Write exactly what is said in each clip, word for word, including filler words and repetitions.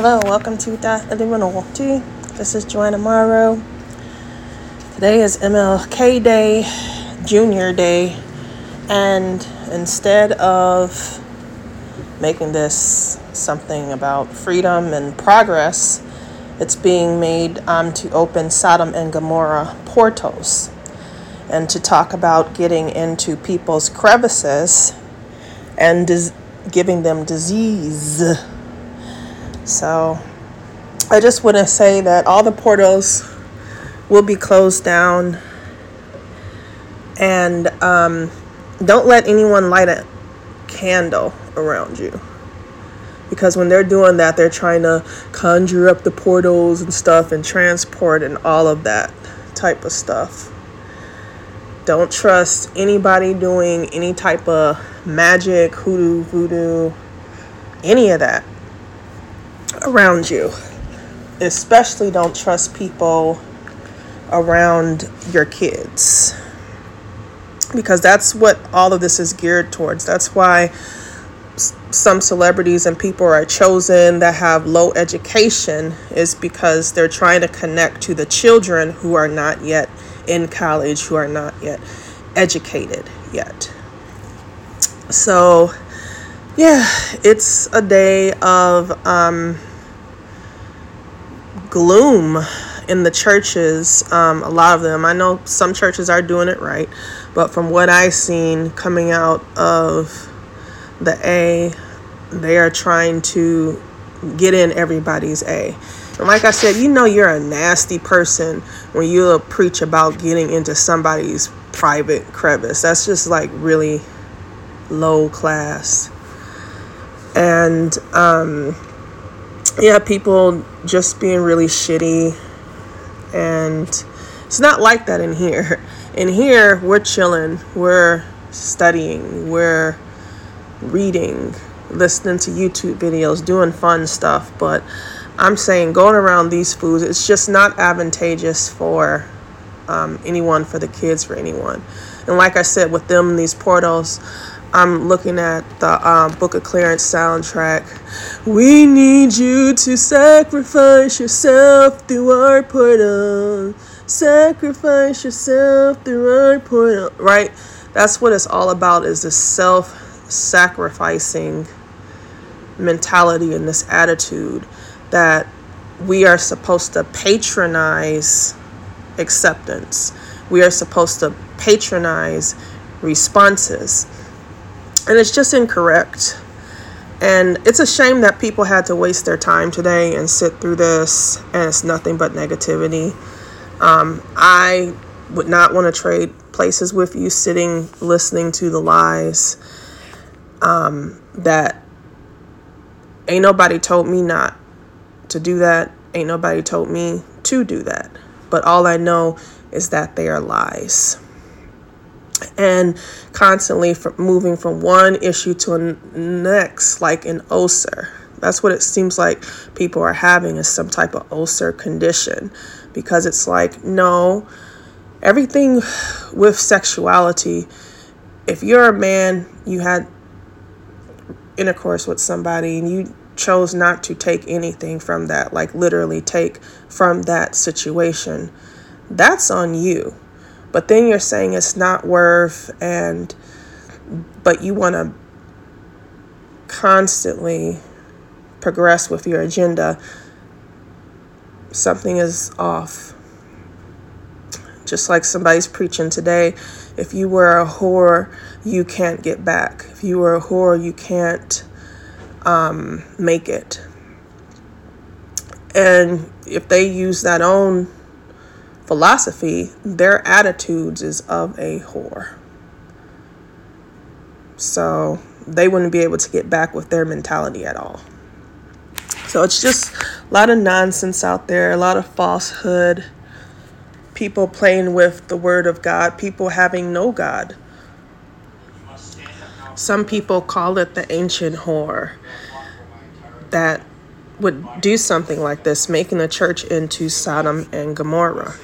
Hello, welcome to The Illuminati. This is Joanna Morrow. Today is M L K Day, Junior Day, and instead of making this something about freedom and progress, it's being made um, to open Sodom and Gomorrah portals and to talk about getting into people's crevices and dis- giving them disease. So I just want to say that all the portals will be closed down, and um, don't let anyone light a candle around you, because when they're doing that, they're trying to conjure up the portals and stuff and transport and all of that type of stuff. Don't trust anybody doing any type of magic, hoodoo, voodoo, any of that around you. Especially don't trust people around your kids, because that's what all of this is geared towards. That's why some celebrities and people are chosen that have low education, is because they're trying to connect to the children who are not yet in college, who are not yet educated yet. So yeah, it's a day of um gloom in the churches. Um, a lot of them, I know some churches are doing it right, but from what I've seen coming out of the A, they are trying to get in everybody's A. And like I said, you know you're a nasty person when you preach about getting into somebody's private crevice. That's just like really low class. And um yeah, people just being really shitty. And it's not like that in here. In here, we're chilling, we're studying, we're reading, listening to YouTube videos, doing fun stuff. But I'm saying going around these foods, it's just not advantageous for um, anyone, for the kids, for anyone. And like I said, with them, these portals, I'm looking at the um, Book of Clarence soundtrack. We need you to sacrifice yourself through our portal. Sacrifice yourself through our portal. Right? That's what it's all about, is the self-sacrificing mentality and this attitude that we are supposed to patronize acceptance. We are supposed to patronize responses. And it's just incorrect. And it's a shame that people had to waste their time today and sit through this, and it's nothing but negativity. Um, I would not want to trade places with you sitting, listening to the lies. Um, that ain't nobody told me not to do that. Ain't nobody told me to do that. But all I know is that they are lies. And constantly from moving from one issue to the next, like an ulcer. That's what it seems like people are having, is some type of ulcer condition. Because it's like, no, everything with sexuality, if you're a man, you had intercourse with somebody and you chose not to take anything from that, like literally take from that situation, that's on you. But then you're saying it's not worth, and but you want to constantly progress with your agenda. Something is off. Just like somebody's preaching today, if you were a whore, you can't get back. If you were a whore, you can't um, make it. And if they use that own philosophy, their attitudes is of a whore. So they wouldn't be able to get back with their mentality at all. So it's just a lot of nonsense out there, a lot of falsehood, people playing with the word of God, people having no God. Some people call it the ancient whore that would do something like this, making the church into Sodom and Gomorrah.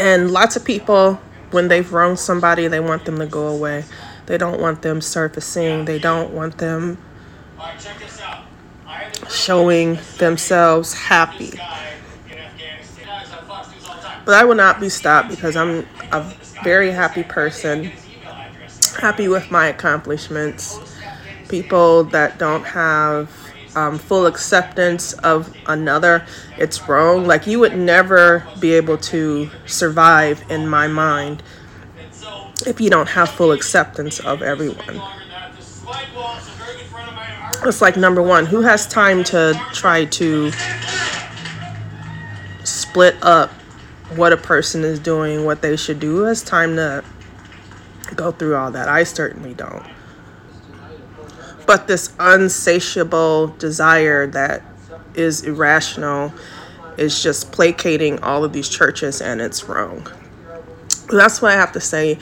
And lots of people, when they've wronged somebody, they want them to go away. They don't want them surfacing. They don't want them showing themselves happy. But I will not be stopped because I'm a very happy person, happy with my accomplishments. People that don't have um, full acceptance of another, it's wrong. Like, you would never be able to survive in my mind if you don't have full acceptance of everyone. It's like, number one, who has time to try to split up what a person is doing, what they should do? It's time to go through all that. I certainly don't. But this insatiable desire that is irrational is just placating all of these churches, and it's wrong. That's what I have to say.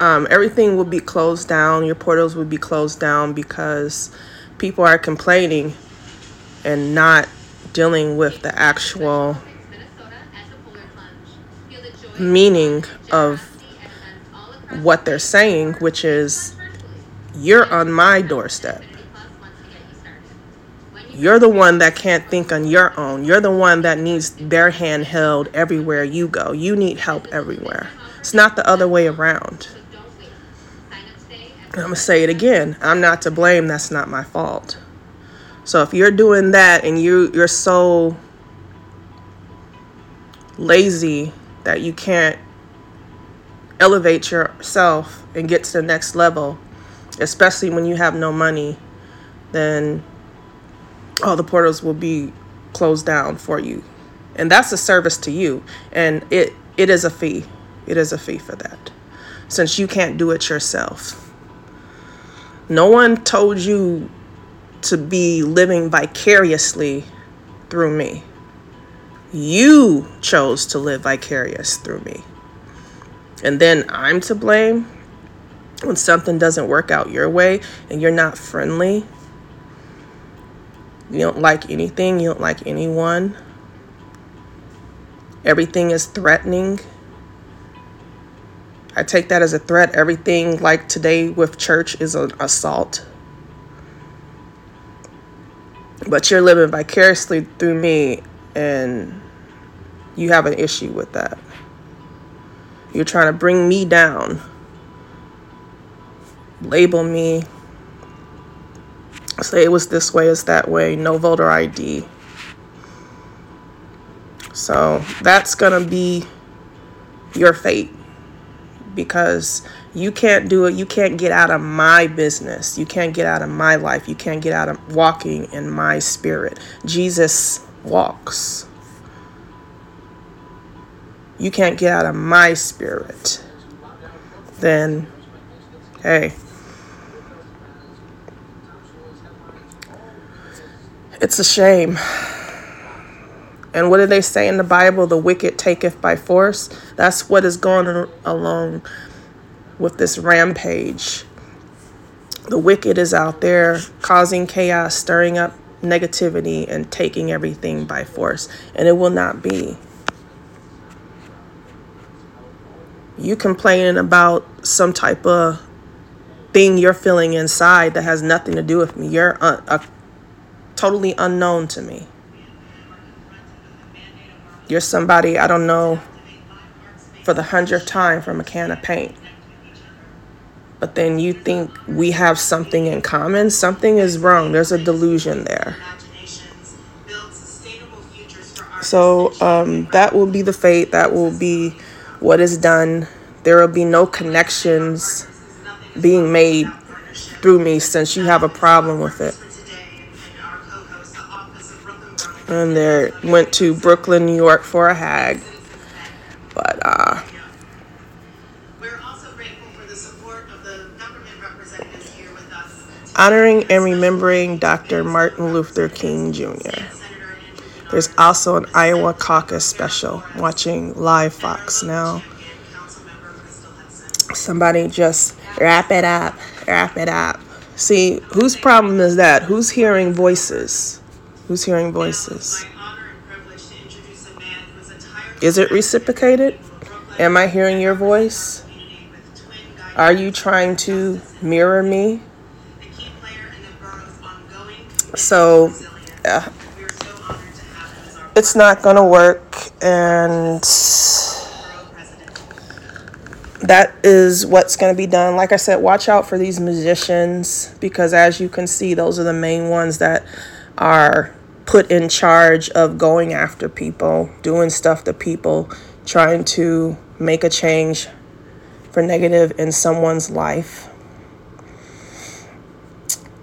Um, everything will be closed down. Your portals will be closed down because people are complaining and not dealing with the actual meaning of what they're saying, which is, you're on my doorstep. You're the one that can't think on your own. You're the one that needs their hand held everywhere you go. You need help everywhere. It's not the other way around. I'm going to say it again. I'm not to blame. That's not my fault. So if you're doing that and you, you're so lazy that you can't elevate yourself and get to the next level, especially when you have no money, then all the portals will be closed down for you. And that's a service to you. And it, it is a fee. It is a fee for that, since you can't do it yourself. No one told you to be living vicariously through me. You chose to live vicarious through me. And then I'm to blame when something doesn't work out your way and you're not friendly. You don't like anything. You don't like anyone. Everything is threatening. I take that as a threat. Everything, like today with church, is an assault. But you're living vicariously through me, and you have an issue with that. You're trying to bring me down, label me, say it was this way, it's that way, no voter I D. So that's going to be your fate, because you can't do it. You can't get out of my business. You can't get out of my life. You can't get out of walking in my spirit. Jesus walks. You can't get out of my spirit. Then, hey, it's a shame. And what do they say in the Bible? The wicked taketh by force. That's what is going along with this rampage. The wicked is out there causing chaos, stirring up negativity, and taking everything by force. And it will not be. You complaining about some type of thing you're feeling inside that has nothing to do with me. You're un- a, totally unknown to me. You're somebody I don't know for the hundredth time from a can of paint. But then you think we have something in common. Something is wrong. There's a delusion there. So um, that will be the fate. That will be what is done. There will be no connections being made through me, since you have a problem with it. And there went to Brooklyn, New York for a hag. But uh we're also grateful for the support of the government representatives here with us. Honoring and remembering Doctor Martin Luther King Junior There's also an Iowa caucus special watching Live Fox now. Somebody just wrap it up, wrap it up. See, whose problem is that? Who's hearing voices? Who's hearing voices? Is it reciprocated? Am I hearing your voice? Are you trying to mirror me? So yeah, it's not gonna work, and that is what's going to be done. Like I said, watch out for these musicians, because as you can see, those are the main ones that are put in charge of going after people, doing stuff to people, trying to make a change for negative in someone's life.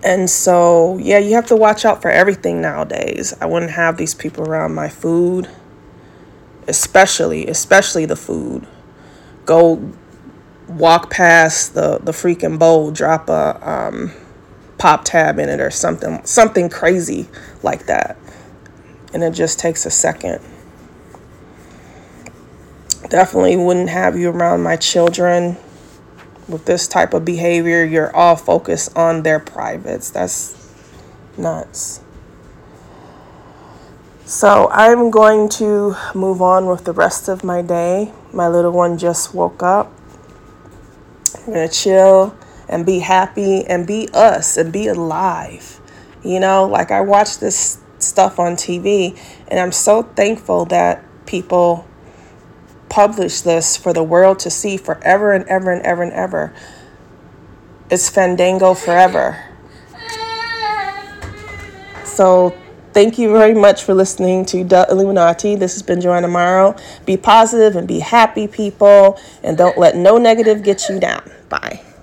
And so, yeah, you have to watch out for everything nowadays. I wouldn't have these people around my food, especially, especially the food. Go walk past the, the freaking bowl, drop a um, pop tab in it or something, something crazy like that. And it just takes a second. Definitely wouldn't have you around my children with this type of behavior. You're all focused on their privates. That's nuts. So I'm going to move on with the rest of my day. My little one just woke up. I'm going to chill and be happy and be us and be alive. You know, like I watch this stuff on T V, and I'm so thankful that people publish this for the world to see forever and ever and ever and ever. It's Fandango forever. So thank you very much for listening to The Illuminati. This has been Joanna Morrow. Be positive and be happy, people. And don't let no negative get you down. Bye.